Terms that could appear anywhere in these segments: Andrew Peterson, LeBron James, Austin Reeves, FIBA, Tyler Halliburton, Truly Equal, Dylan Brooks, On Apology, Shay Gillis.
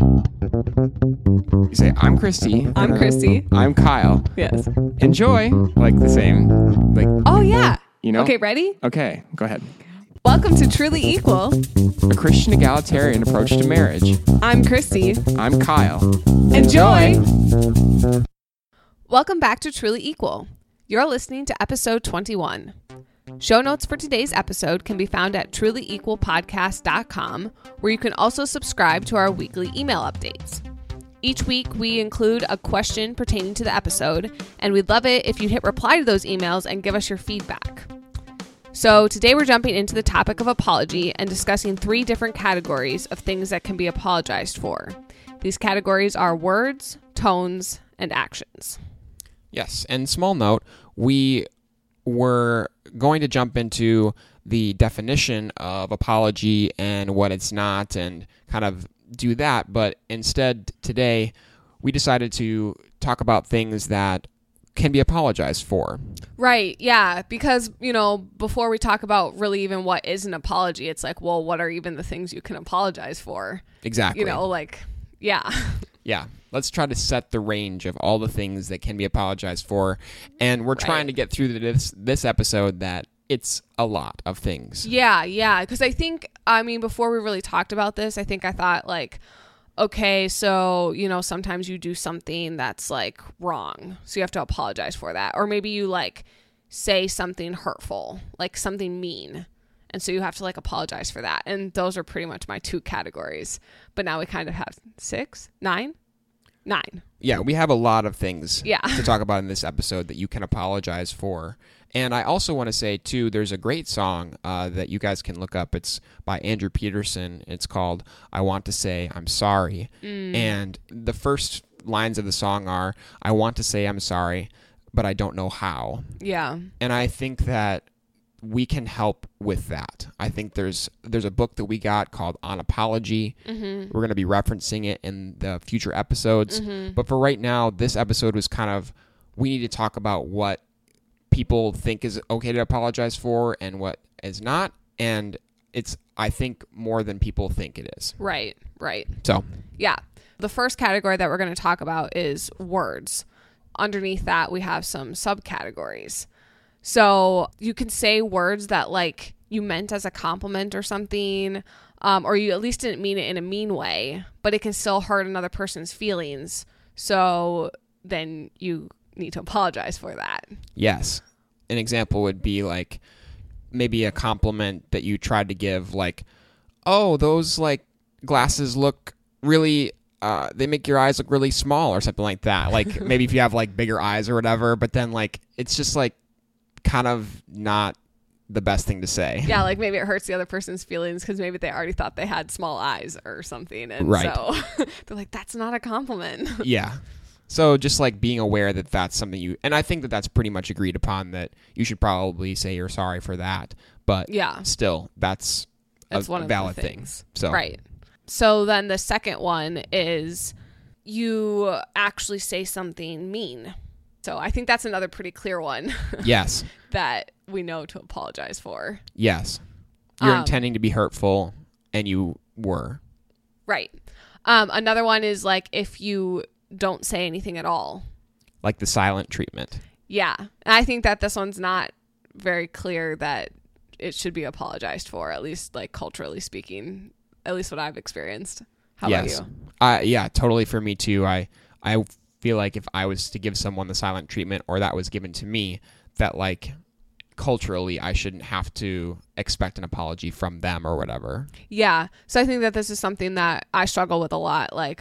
You say, I'm Christy. I'm Christy. I'm Kyle. Yes. Enjoy. Like the same. Like. Oh, yeah. You know? Okay, ready? Okay, go ahead. Welcome to Truly Equal, a Christian egalitarian approach to marriage. I'm Christy. I'm Kyle. Enjoy! Welcome back to Truly Equal. You're listening to episode 21. Show notes for today's episode can be found at trulyequalpodcast.com, where you can also subscribe to our weekly email updates. Each week, we include a question pertaining to the episode, and we'd love it if you'd hit reply to those emails and give us your feedback. So today we're jumping into the topic of apology and discussing three different categories of things that can be apologized for. These categories are words, tones, and actions. Yes, and small note, we were going to jump into the definition of apology and what it's not and kind of do that, but instead today we decided to talk about things that can be apologized for. Right, yeah, because, you know, before we talk about really even what is an apology, it's like, well, what are even the things you can apologize for? Exactly. You know, like, yeah. Yeah, let's try to set the range of all the things that can be apologized for, and we're trying to get through this episode that it's a lot of things. Yeah, because I mean, before we really talked about this, I thought, like, okay, so, you know, sometimes you do something that's, like, wrong, so you have to apologize for that. Or maybe you, like, say something hurtful, like something mean, and so you have to, like, apologize for that. And those are pretty much my two categories. But now we kind of have nine. Yeah, we have a lot of things to talk about in this episode that you can apologize for. And I also want to say, too, there's a great song that you guys can look up. It's by Andrew Peterson. It's called I Want to Say I'm Sorry. And the first lines of the song are, I want to say I'm sorry, but I don't know how. Yeah. And I think that we can help with that. I think there's a book that we got called On Apology. Mm-hmm. We're going to be referencing it in the future episodes. Mm-hmm. But for right now, this episode was kind of, we need to talk about what people think is okay to apologize for and what is not. And it's, I think, more than people think it is. Right. So. Yeah. The first category that we're going to talk about is words. Underneath that, we have some subcategories. So you can say words that, like, you meant as a compliment or something, or you at least didn't mean it in a mean way, but it can still hurt another person's feelings. So then you need to apologize for that. Yes. An example would be, like, maybe a compliment that you tried to give, like, oh, those, like, glasses look really... they make your eyes look really small or something like that. Like, maybe if you have, like, bigger eyes or whatever, but then, like, it's just, like, kind of not the best thing to say. Yeah, like maybe it hurts the other person's feelings because maybe they already thought they had small eyes or something. And so they're like, that's not a compliment. Yeah. So just like being aware that that's something you, and I think that that's pretty much agreed upon that you should probably say you're sorry for that. But still, that's one of valid things. So. Right. So then the second one is you actually say something mean. So I think that's another pretty clear one. Yes. That we know to apologize for. Yes. You're intending to be hurtful, and you were. Right. Another one is, like, if you don't say anything at all. Like the silent treatment. Yeah. And I think that this one's not very clear that it should be apologized for, at least, like, culturally speaking, at least what I've experienced. How about you? Yeah, totally for me too. I feel like if I was to give someone the silent treatment or that was given to me, that, like, culturally I shouldn't have to expect an apology from them or whatever. Yeah. So I think that this is something that I struggle with a lot. Like,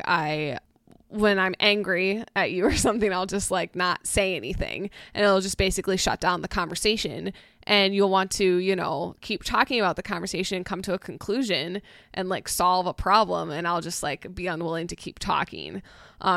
when I'm angry at you or something, I'll just, like, not say anything, and it'll just basically shut down the conversation, and you'll want to, you know, keep talking about the conversation and come to a conclusion and, like, solve a problem, and I'll just, like, be unwilling to keep talking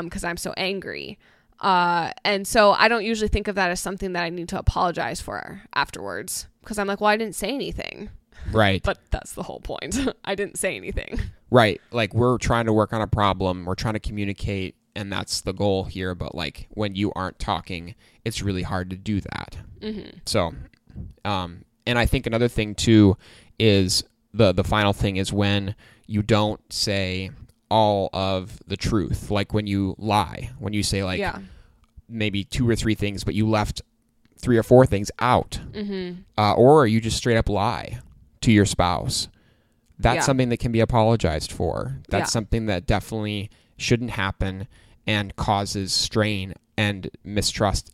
because I'm so angry. And so I don't usually think of that as something that I need to apologize for afterwards because I'm like, well, I didn't say anything. Right. But that's the whole point. I didn't say anything. Right. Like, we're trying to work on a problem. We're trying to communicate, and that's the goal here. But, like, when you aren't talking, it's really hard to do that. Mm-hmm. So... and I think another thing too is the final thing is when you don't say, all of the truth. Like when you lie, when you say like maybe 2 or 3 things, but you left 3 or 4 things out, or you just straight up lie to your spouse. That's something that can be apologized for. That's something that definitely shouldn't happen and causes strain and mistrust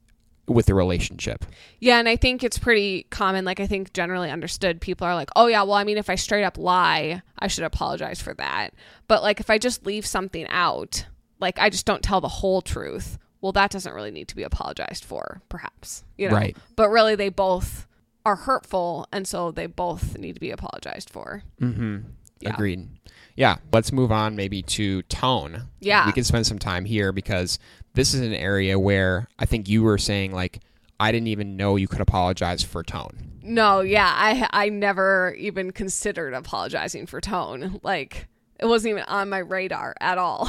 with the relationship. Yeah, and I think it's pretty common. Like, I think generally understood, people are like, oh yeah, well, I mean, if I straight up lie, I should apologize for that. But like, if I just leave something out, like I just don't tell the whole truth, well, that doesn't really need to be apologized for, perhaps, you know? Right. But really, they both are hurtful, and so they both need to be apologized for. Mm-hmm. Yeah. Agreed. Yeah. Let's move on maybe to tone. Yeah. We can spend some time here because this is an area where I think you were saying, like, I didn't even know you could apologize for tone. No, yeah. I never even considered apologizing for tone. Like, it wasn't even on my radar at all.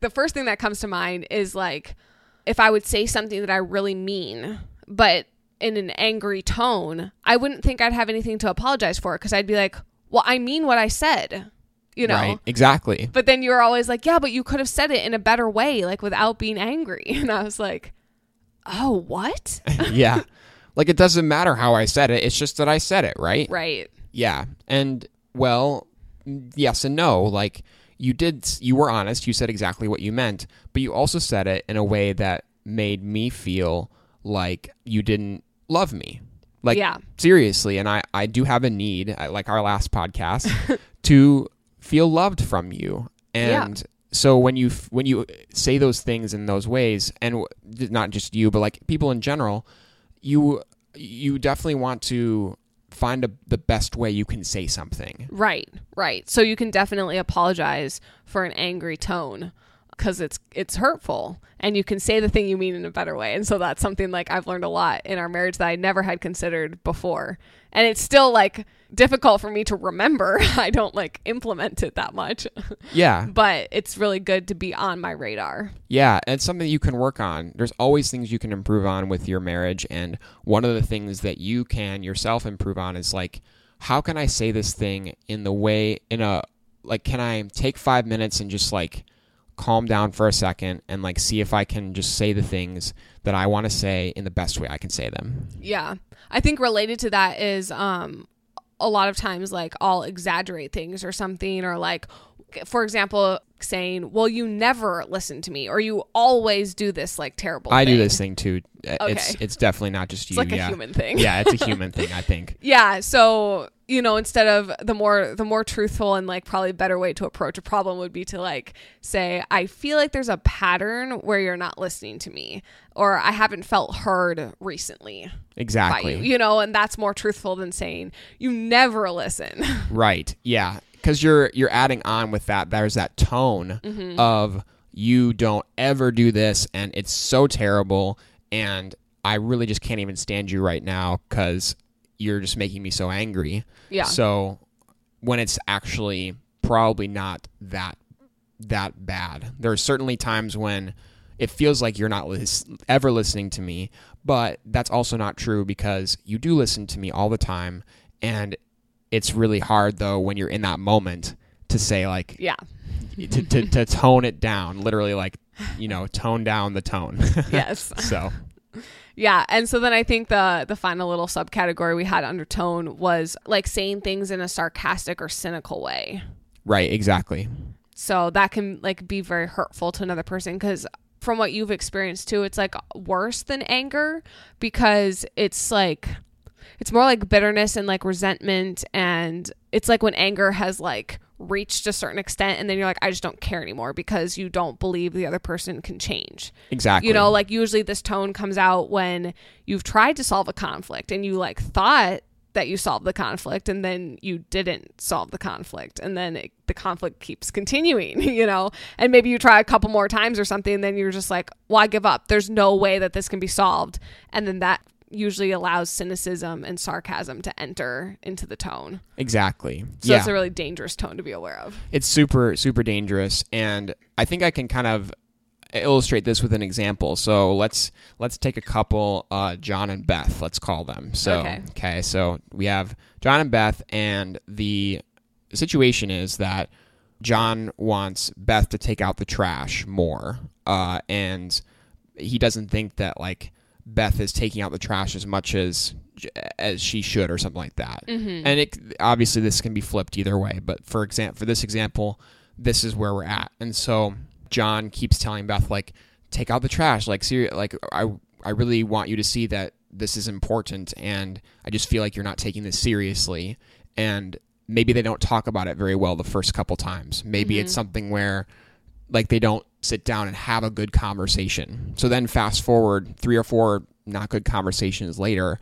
The first thing that comes to mind is, like, if I would say something that I really mean, but in an angry tone, I wouldn't think I'd have anything to apologize for because I'd be like, well, I mean what I said, you know? Right, exactly. But then you're always like, yeah, but you could have said it in a better way, like without being angry. And I was like, oh, what? Yeah. Like, it doesn't matter how I said it. It's just that I said it, right? Right. Yeah. And, well, yes and no. Like, you were honest. You said exactly what you meant, but you also said it in a way that made me feel like you didn't love me. Like, seriously. And I do have a need, like our last podcast, to feel loved from you. And so when you say those things in those ways, and not just you, but like people in general, you definitely want to find the best way you can say something. Right, right. So you can definitely apologize for an angry tone because it's hurtful, and you can say the thing you mean in a better way. And so that's something, like, I've learned a lot in our marriage that I never had considered before. And it's still, like, difficult for me to remember. I don't, like, implement it that much. Yeah. But it's really good to be on my radar. Yeah. And it's something you can work on. There's always things you can improve on with your marriage. And one of the things that you can yourself improve on is, like, how can I say this thing in the way, can I take 5 minutes and just, like, calm down for a second and, like, see if I can just say the things that I want to say in the best way I can say them. Yeah. I think related to that is a lot of times, like, I'll exaggerate things or something, or, like, for example, saying, well, you never listen to me, or you always do this, like, terrible thing. I do this thing too. Okay. It's definitely not just you. It's like a human thing. Yeah, it's a human thing, I think. Yeah. So, you know, instead of the more truthful and, like, probably better way to approach a problem would be to, like, say, I feel like there's a pattern where you're not listening to me, or I haven't felt heard recently. Exactly. You know, and that's more truthful than saying you never listen. Right. Yeah. Because you're adding on with that. There's that tone of you don't ever do this, and it's so terrible, and I really just can't even stand you right now because you're just making me so angry. Yeah. So when it's actually probably not that bad. There are certainly times when it feels like you're not ever listening to me, but that's also not true because you do listen to me all the time. And it's really hard, though, when you're in that moment to say, like, to tone it down, literally, like, you know, tone down the tone. Yes. So. Yeah. And so then I think the final little subcategory we had under tone was, like, saying things in a sarcastic or cynical way. Right. Exactly. So that can, like, be very hurtful to another person because from what you've experienced too, it's, like, worse than anger because it's, like, it's more like bitterness and, like, resentment. And it's like when anger has, like, reached a certain extent, and then you're like, I just don't care anymore because you don't believe the other person can change. Exactly. You know, like, usually this tone comes out when you've tried to solve a conflict and you, like, thought that you solved the conflict, and then you didn't solve the conflict, and then the conflict keeps continuing, you know, and maybe you try a couple more times or something, and then you're just like, well, I give up. There's no way that this can be solved. And then that usually allows cynicism and sarcasm to enter into the tone. Exactly. So it's a really dangerous tone to be aware of. It's super, super dangerous. And I think I can kind of illustrate this with an example. So let's take a couple, John and Beth, let's call them. So, okay. So we have John and Beth, and the situation is that John wants Beth to take out the trash more, and he doesn't think that like Beth is taking out the trash as much as she should or something like that. Mm-hmm. And it, obviously this can be flipped either way, but for this example, this is where we're at. And so John keeps telling Beth, like, take out the trash. Like, seriously, like I really want you to see that this is important, and I just feel like you're not taking this seriously. And maybe they don't talk about it very well the first couple times. Maybe mm-hmm. it's something where like they don't sit down and have a good conversation. So then fast forward 3 or 4 not good conversations later,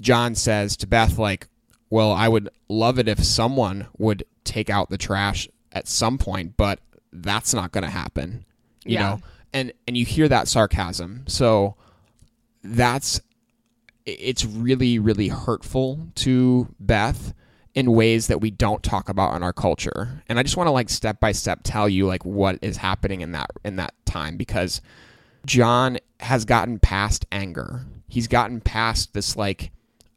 John says to Beth, like, well, I would love it if someone would take out the trash at some point, but that's not going to happen, you know? And you hear that sarcasm. So it's really, really hurtful to Beth in ways that we don't talk about in our culture. And I just want to like step by step tell you like what is happening in that time, because John has gotten past anger. He's gotten past this like,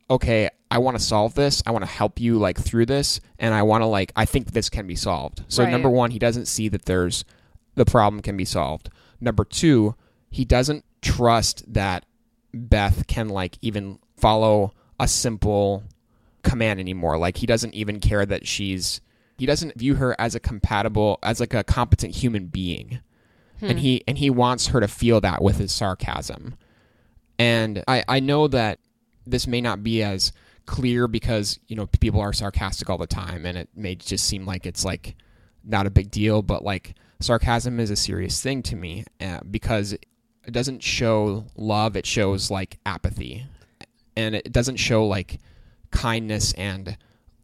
okay, I want to solve this. I want to help you like through this, and I want to like, I think this can be solved. So right. Number one, he doesn't see that the problem can be solved. Number two, he doesn't trust that Beth can like even follow a simple command anymore. Like, he doesn't even care that he doesn't view her as a competent human being. And he wants her to feel that with his sarcasm. And I know that this may not be as clear because, you know, people are sarcastic all the time, and it may just seem like it's like not a big deal, but like sarcasm is a serious thing to me because it doesn't show love. It shows like apathy, and it doesn't show like kindness and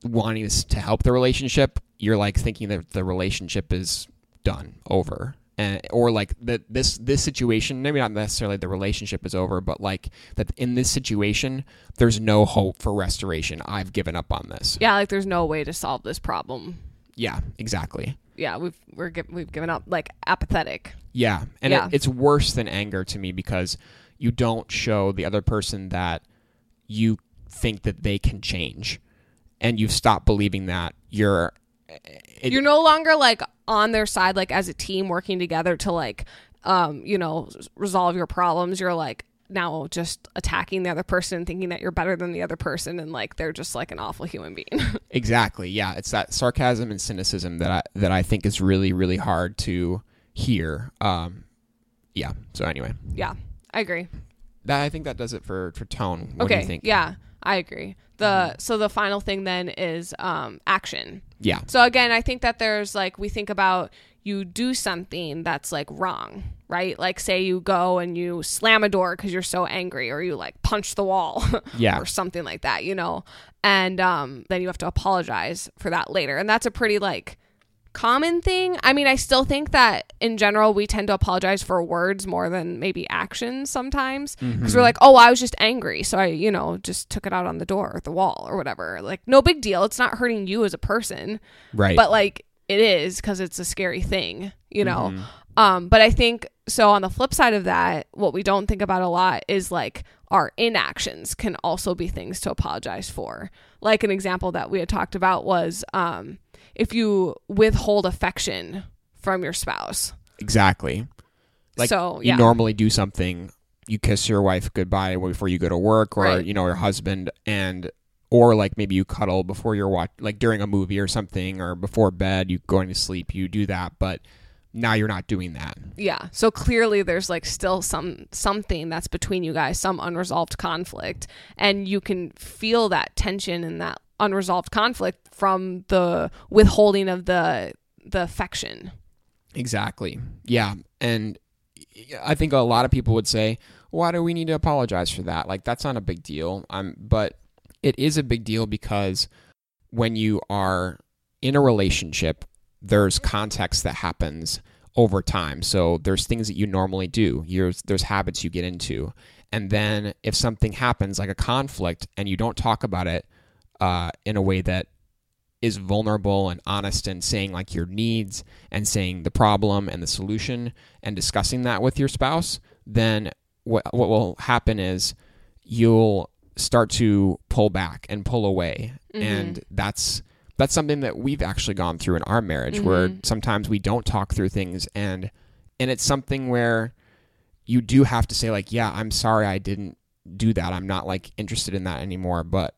wanting to help the relationship. You're like thinking that the relationship is done, over, and or like that this situation, maybe not necessarily the relationship is over, but like that in this situation there's no hope for restoration. I've given up on this. Yeah, like there's no way to solve this problem. Yeah, exactly. Yeah, we've given up, like apathetic. Yeah, and yeah. It's worse than anger to me, because you don't show the other person that you think that they can change, and you've stopped believing that. You're no longer like on their side, like as a team working together to like you know, resolve your problems. You're like now just attacking the other person and thinking that you're better than the other person, and like they're just like an awful human being. Exactly. Yeah, it's that sarcasm and cynicism that I think is really, really hard to hear. Yeah, so anyway. Yeah, I agree. I think that does it for tone. What do you think? Yeah, I agree. So the final thing then is action. Yeah. So again, I think that there's like, we think about you do something that's like wrong, right? Like say you go and you slam a door because you're so angry, or you like punch the wall or something like that, you know? And then you have to apologize for that later. And that's a pretty like common thing. I mean, I still think that in general we tend to apologize for words more than maybe actions sometimes, because we're like, oh, I was just angry, so I, you know, just took it out on the door or the wall or whatever. Like, no big deal, it's not hurting you as a person, right? But like it is, because it's a scary thing, you know. But I think, so on the flip side of that, what we don't think about a lot is like our inactions can also be things to apologize for. Like an example that we had talked about was if you withhold affection from your spouse. Exactly. Like, so, you normally do something, you kiss your wife goodbye before you go to work, or you know, your husband, and or like maybe you cuddle before you're like during a movie or something, or before bed, you going to sleep, you do that, but now you're not doing that. Yeah. So clearly there's like still something that's between you guys, some unresolved conflict, and you can feel that tension and that unresolved conflict from the withholding of the affection. Exactly. Yeah. And I think a lot of people would say, why do we need to apologize for that? Like, that's not a big deal. But it is a big deal, because when you are in a relationship, there's context that happens over time. So there's things that you normally do. There's habits you get into. And then if something happens, like a conflict, and you don't talk about it in a way that is vulnerable and honest, and saying like your needs and saying the problem and the solution and discussing that with your spouse, then what will happen is you'll start to pull back and pull away. And that's That's something that we've actually gone through in our marriage, mm-hmm. where sometimes we don't talk through things, and it's something where you do have to say, like, yeah, I'm sorry I didn't do that. I'm not, like, interested in that anymore, but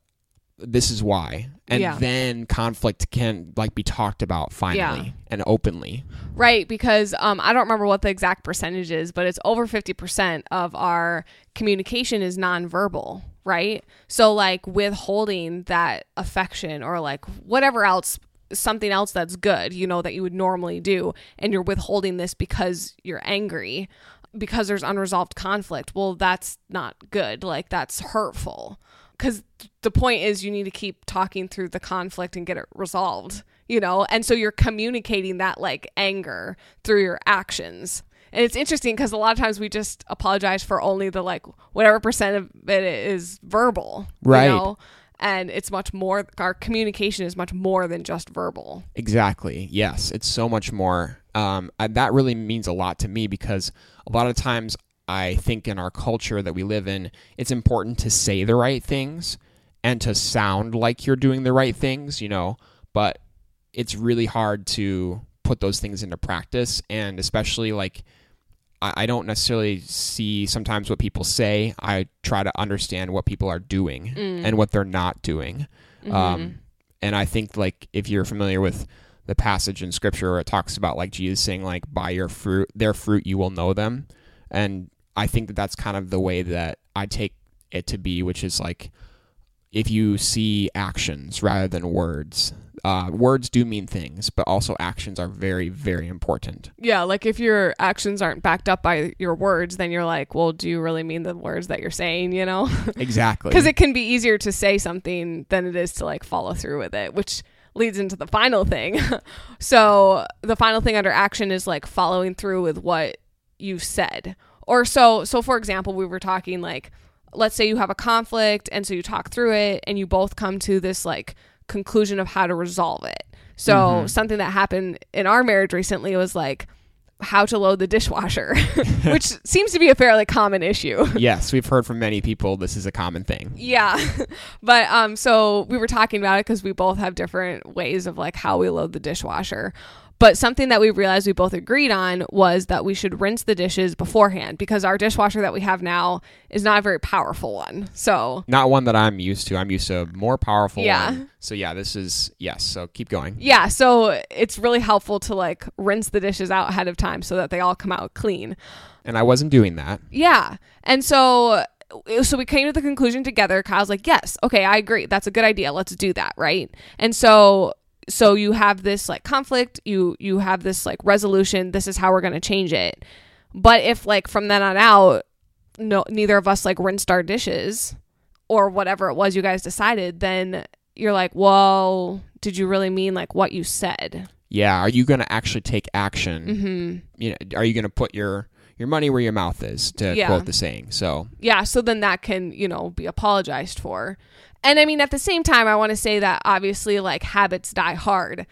this is why. And then conflict can, like, be talked about finally and openly. Right, because I don't remember what the exact percentage is, but it's over 50% of our communication is nonverbal. Right. So, like, withholding that affection or, like, whatever else, something else that's good, you know, that you would normally do. And you're withholding this because you're angry, because there's unresolved conflict. Well, that's not good. Like, that's hurtful. Because the point is you need to keep talking through the conflict and get it resolved, you know. And so you're communicating that, like, anger through your actions. And it's interesting because a lot of times we just apologize for only the, like, whatever percent of it is verbal. Right. You know? And it's much more, our communication is much more than just verbal. Exactly. Yes. It's so much more. That really means a lot to me because a lot of times I think in our culture that we live in, it's important to say the right things and to sound like you're doing the right things, you know, but it's really hard to put those things into practice. And especially, like, I don't necessarily see sometimes what people say. I try to understand what people are doing and what they're not doing. Mm-hmm. And I think, like, if you're familiar with the passage in scripture where it talks about, like, Jesus saying, like, by your fruit, their fruit, you will know them. And I think that that's kind of the way that I take it to be, which is, like, if you see actions rather than words, words do mean things, but also actions are very, very important. Yeah, like, if your actions aren't backed up by your words, then you're like, well, do you really mean the words that you're saying, you know? Exactly. Because it can be easier to say something than it is to, like, follow through with it, which leads into the final thing. So the final thing under action is, like, following through with what you've said. Or so for example, we were talking, like, let's say you have a conflict and so you talk through it and you both come to this, like, conclusion of how to resolve it. So something that happened in our marriage recently was, like, how to load the dishwasher, which seems to be a fairly common issue. Yes, we've heard from many people this is a common thing. Yeah. But so we were talking about it because we both have different ways of, like, how we load the dishwasher. But something that we realized we both agreed on was that we should rinse the dishes beforehand, because our dishwasher that we have now is not a very powerful one. So not one that I'm used to. I'm used to a more powerful one. So yeah, this is, yes. So keep going. Yeah. So it's really helpful to, like, rinse the dishes out ahead of time so that they all come out clean. And I wasn't doing that. Yeah. And so we came to the conclusion together. Kyle's like, yes, okay, I agree. That's a good idea. Let's do that. Right. And So you have this, like, conflict, you have this, like, resolution, this is how we're going to change it. But if, like, from then on out, neither of us, like, rinsed our dishes or whatever it was you guys decided, then you're like, well, did you really mean, like, what you said? Yeah. Are you going to actually take action? Mm-hmm. You know, are you going to put your money where your mouth is, to quote the saying? So yeah. So then that can, you know, be apologized for. And I mean, at the same time, I want to say that obviously, like, habits die hard.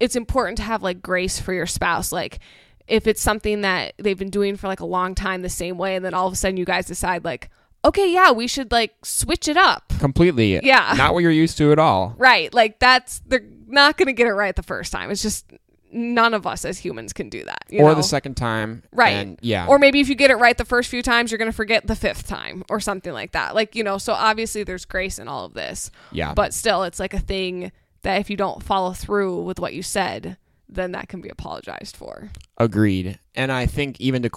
It's important to have, like, grace for your spouse. Like, if it's something that they've been doing for, like, a long time the same way, and then all of a sudden you guys decide, like, okay, yeah, we should, like, switch it up. Completely. Yeah. Not what you're used to at all. Right. Like, they're not going to get it right the first time. It's just none of us as humans can do that. You know? The second time. Right. And, yeah. Or maybe if you get it right the first few times, you're going to forget the fifth time or something like that. Like, you know, so obviously there's grace in all of this. Yeah. But still, it's like a thing that if you don't follow through with what you said, then that can be apologized for. Agreed. And I think even to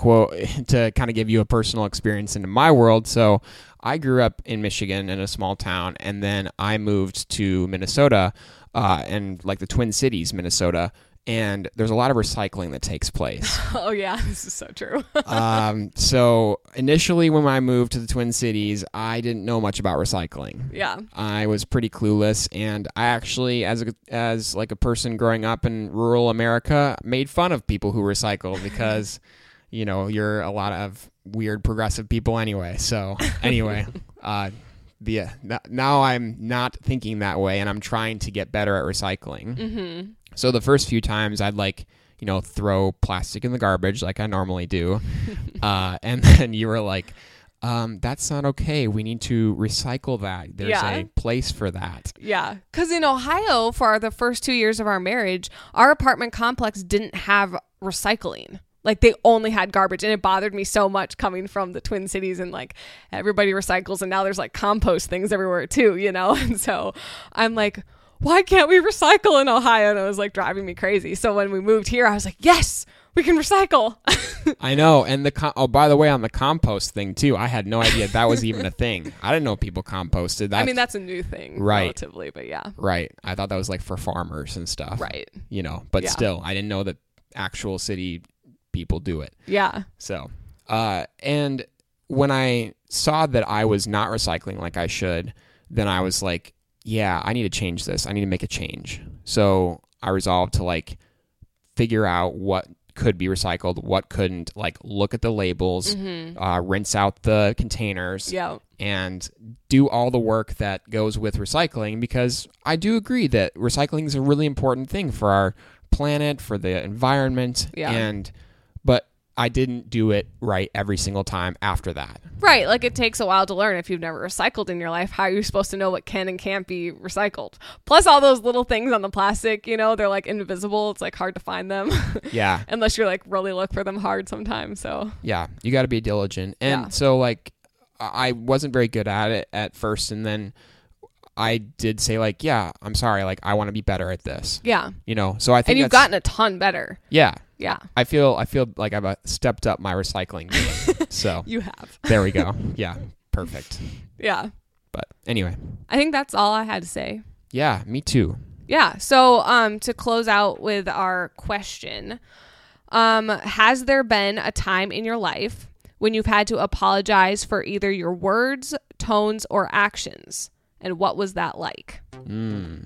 kind of give you a personal experience into my world. So I grew up in Michigan in a small town, and then I moved to Minnesota and, like, the Twin Cities, Minnesota. And there's a lot of recycling that takes place. Oh, yeah. This is so true. So initially when I moved to the Twin Cities, I didn't know much about recycling. Yeah. I was pretty clueless. And I actually, as a person growing up in rural America, made fun of people who recycle because, you know, you're a lot of weird progressive people anyway. So anyway, now I'm not thinking that way, and I'm trying to get better at recycling. Mm-hmm. So the first few times I'd, like, you know, throw plastic in the garbage like I normally do. And then you were like, That's not okay. We need to recycle that. There's a place for that. Yeah. Because in Ohio, for the first 2 years of our marriage, our apartment complex didn't have recycling. Like, they only had garbage, and it bothered me so much coming from the Twin Cities, and like everybody recycles, and now there's like compost things everywhere too, you know? And so I'm like, why can't we recycle in Ohio? And it was like driving me crazy. So when we moved here, I was like, yes, we can recycle. I know. And oh, by the way, on the compost thing too, I had no idea that was even a thing. I didn't know people composted. I mean, that's a new thing, right? Relatively, but yeah. Right. I thought that was like for farmers and stuff. Right. You know, but still, I didn't know that actual city people do it. Yeah. So, and when I saw that I was not recycling like I should, then I was like, yeah, I need to change this. I need to make a change. So I resolved to like figure out what could be recycled, what couldn't, like look at the labels, rinse out the containers, and do all the work that goes with recycling, because I do agree that recycling is a really important thing for our planet, for the environment, and but I didn't do it right every single time after that. Right. Like, it takes a while to learn. If you've never recycled in your life, how are you supposed to know what can and can't be recycled? Plus all those little things on the plastic, you know, they're like invisible. It's like hard to find them. Yeah. Unless you're like really look for them hard sometimes. So yeah, you got to be diligent. And so like, I wasn't very good at it at first. And then I did say like, yeah, I'm sorry. Like, I want to be better at this. Yeah. You know, so I think, and you've gotten a ton better. Yeah. Yeah. I feel like I've stepped up my recycling game. So you have. There we go. Yeah. Perfect. Yeah. But anyway, I think that's all I had to say. Yeah, me too. Yeah. So, to close out with our question, has there been a time in your life when you've had to apologize for either your words, tones, or actions? And what was that like?